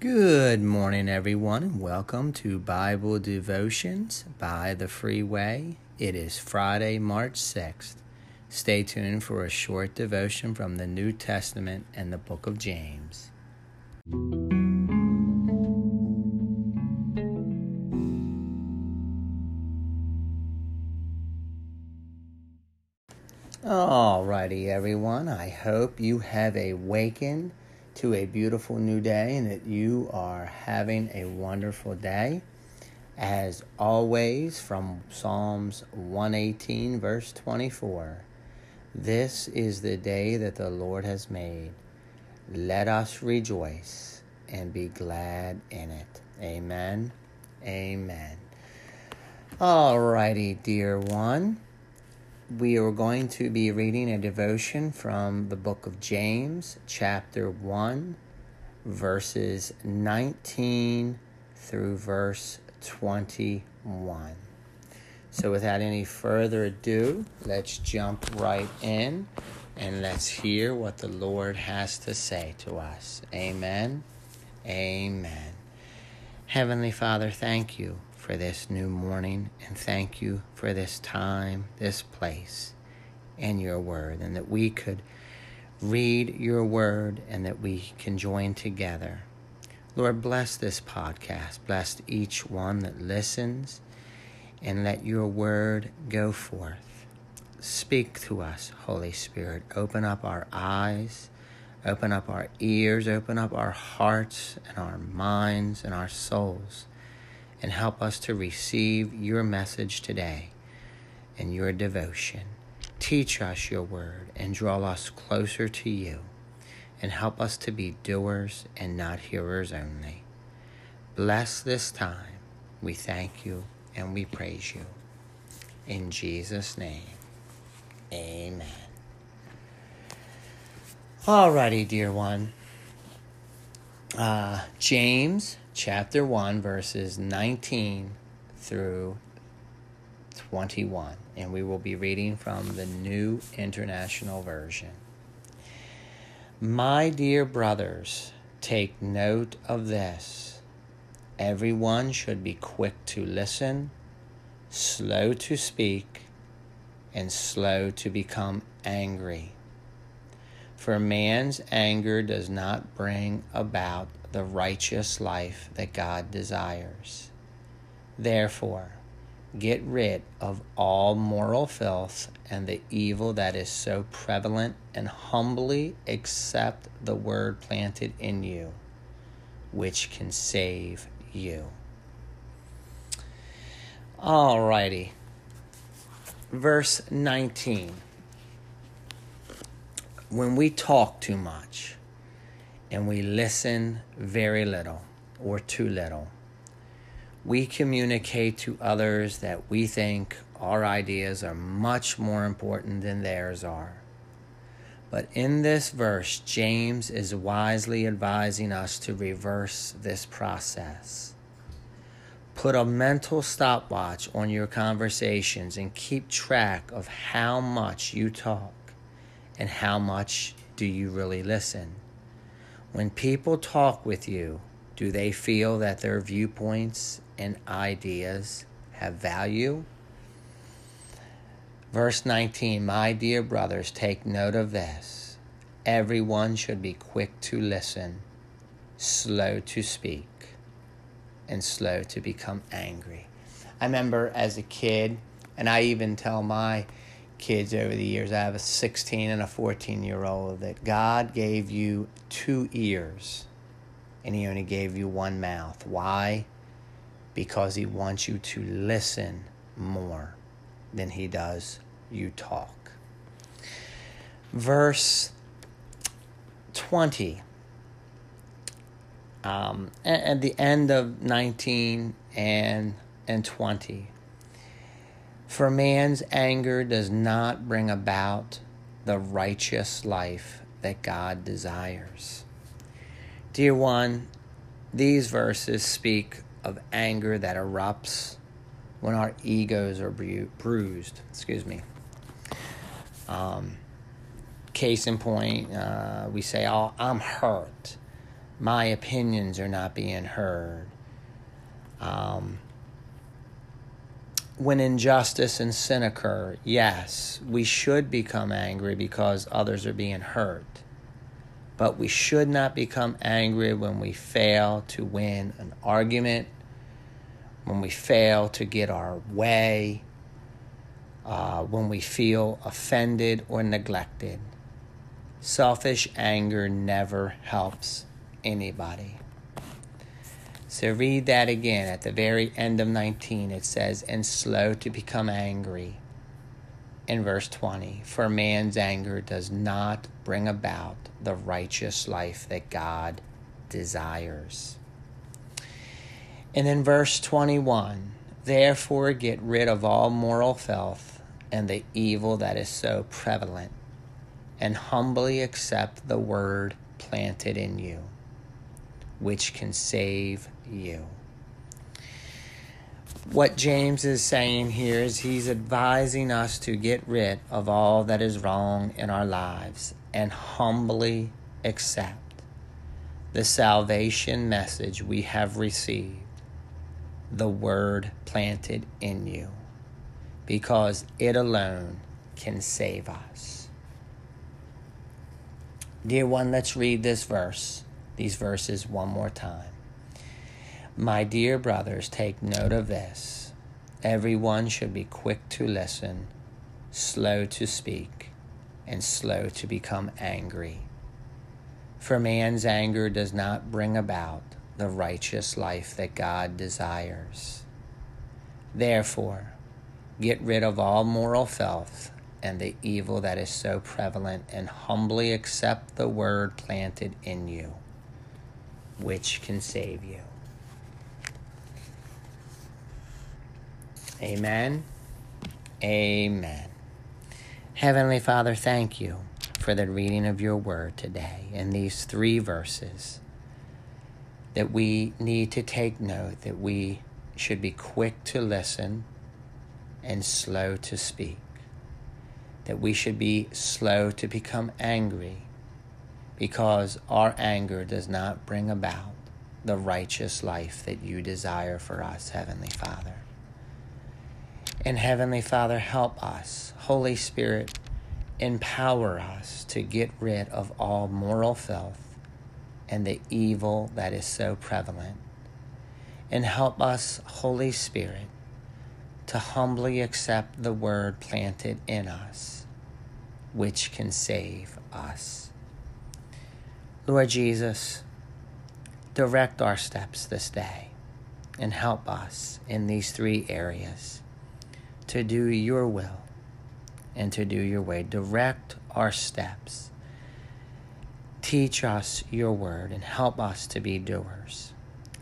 Good morning, everyone, and welcome to Bible Devotions by the Freeway. It is Friday, March 6th. Stay tuned for a short devotion from the New Testament and the book of James. Alrighty, everyone. I hope you have awakened to a beautiful new day and that you are having a wonderful day. As always, from Psalms 118, verse 24, "This is the day that the Lord has made. Let us rejoice and be glad in it." Amen. Amen. Alrighty, dear one. We are going to be reading a devotion from the book of James, chapter 1, verses 19 through verse 21. So without any further ado, let's jump right in and let's hear what the Lord has to say to us. Amen. Amen. Heavenly Father, thank you for this new morning, and thank you for this time, this place, and your word, and that we could read your word and that we can join together. Lord, bless this podcast, bless each one that listens, and let your word go forth. Speak to us, Holy Spirit. Open up our eyes, open up our ears, open up our hearts and our minds and our souls, and help us to receive your message today and your devotion. Teach us your word and draw us closer to you, and help us to be doers and not hearers only. Bless this time. We thank you and we praise you. In Jesus' name, amen. Alrighty, dear one. James chapter 1, verses 19 through 21. And we will be reading from the New International Version. "My dear brothers, take note of this. Everyone should be quick to listen, slow to speak, and slow to become angry. For man's anger does not bring about the righteous life that God desires. Therefore, get rid of all moral filth and the evil that is so prevalent, and humbly accept the word planted in you, which can save you." Alrighty. Verse 19. When we talk too much, and we listen very little or too little, we communicate to others that we think our ideas are much more important than theirs are. But in this verse, James is wisely advising us to reverse this process. Put a mental stopwatch on your conversations and keep track of how much you talk and how much do you really listen. When people talk with you, do they feel that their viewpoints and ideas have value? Verse 19, "My dear brothers, take note of this. Everyone should be quick to listen, slow to speak, and slow to become angry." I remember as a kid, and I even tell my kids over the years, I have a 16 and a 14-year-old, that God gave you two ears and he only gave you one mouth. Why? Because he wants you to listen more than he does you talk. Verse 20. At the end of 19 and 20. "For man's anger does not bring about the righteous life that God desires." Dear one, these verses speak of anger that erupts when our egos are bruised. Case in point, we say, "Oh, I'm hurt. my opinions are not being heard. When injustice and sin occur, yes, we should become angry because others are being hurt. But we should not become angry when we fail to win an argument, when we fail to get our way, when we feel offended or neglected. Selfish anger never helps anybody. So read that again. At the very end of 19, it says, and slow to become angry. In verse 20, for man's anger does not bring about the righteous life that God desires. And in verse 21, therefore get rid of all moral filth and the evil that is so prevalent, and humbly accept the word planted in you, which can save you. What James is saying here is he's advising us to get rid of all that is wrong in our lives and humbly accept the salvation message we have received, the word planted in you, because it alone can save us. Dear one, let's read this verse, these verses one more time. My dear brothers, take note of this. Everyone should be quick to listen, slow to speak, and slow to become angry. For man's anger does not bring about the righteous life that God desires. Therefore, get rid of all moral filth and the evil that is so prevalent, and humbly accept the word planted in you, which can save you. Amen. Amen. Heavenly Father, thank you for the reading of your word today in these three verses, that we need to take note that we should be quick to listen and slow to speak, that we should be slow to become angry because our anger does not bring about the righteous life that you desire for us, Heavenly Father. And Heavenly Father, help us. Holy Spirit, empower us to get rid of all moral filth and the evil that is so prevalent. And help us, Holy Spirit, to humbly accept the word planted in us, which can save us. Lord Jesus, direct our steps this day and help us in these three areas to do your will and to do your way. Direct our steps. Teach us your word and help us to be doers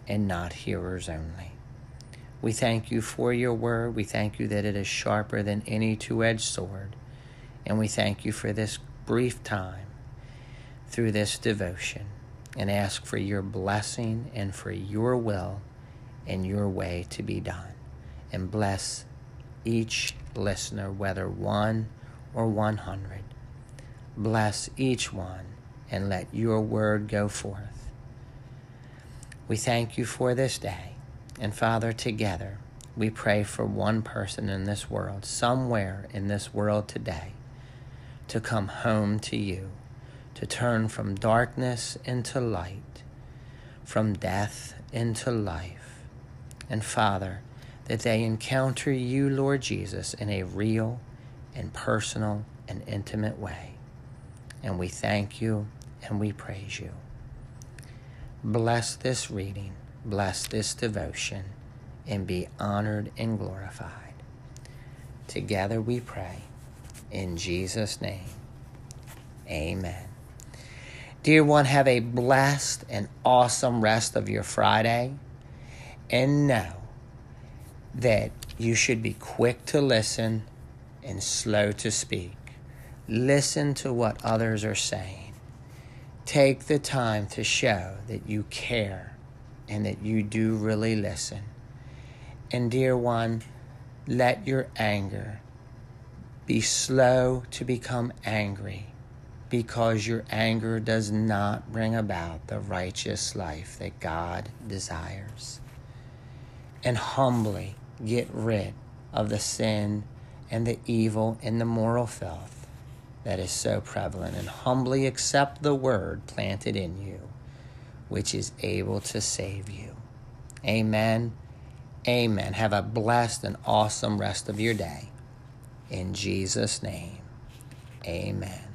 and not hearers only. We thank you for your word. We thank you that it is sharper than any two-edged sword. And we thank you for this brief time through this devotion, and ask for your blessing and for your will and your way to be done. And bless each listener, whether one or 100. Bless each one and let your word go forth. We thank you for this day. And Father, together we pray for one person in this world, somewhere in this world today, to come home to you, to turn from darkness into light, from death into life. And Father, that they encounter you, Lord Jesus, in a real and personal and intimate way. And we thank you and we praise you. Bless this reading, bless this devotion, and be honored and glorified. Together we pray in Jesus' name. Amen. Dear one, have a blessed and awesome rest of your Friday. And know that you should be quick to listen and slow to speak. Listen to what others are saying. Take the time to show that you care and that you do really listen. And dear one, let your anger be slow to become angry because your anger does not bring about the righteous life that God desires. And humbly get rid of the sin and the evil and the moral filth that is so prevalent, and humbly accept the word planted in you, which is able to save you. Amen. Amen. Have a blessed and awesome rest of your day. In Jesus' name, amen.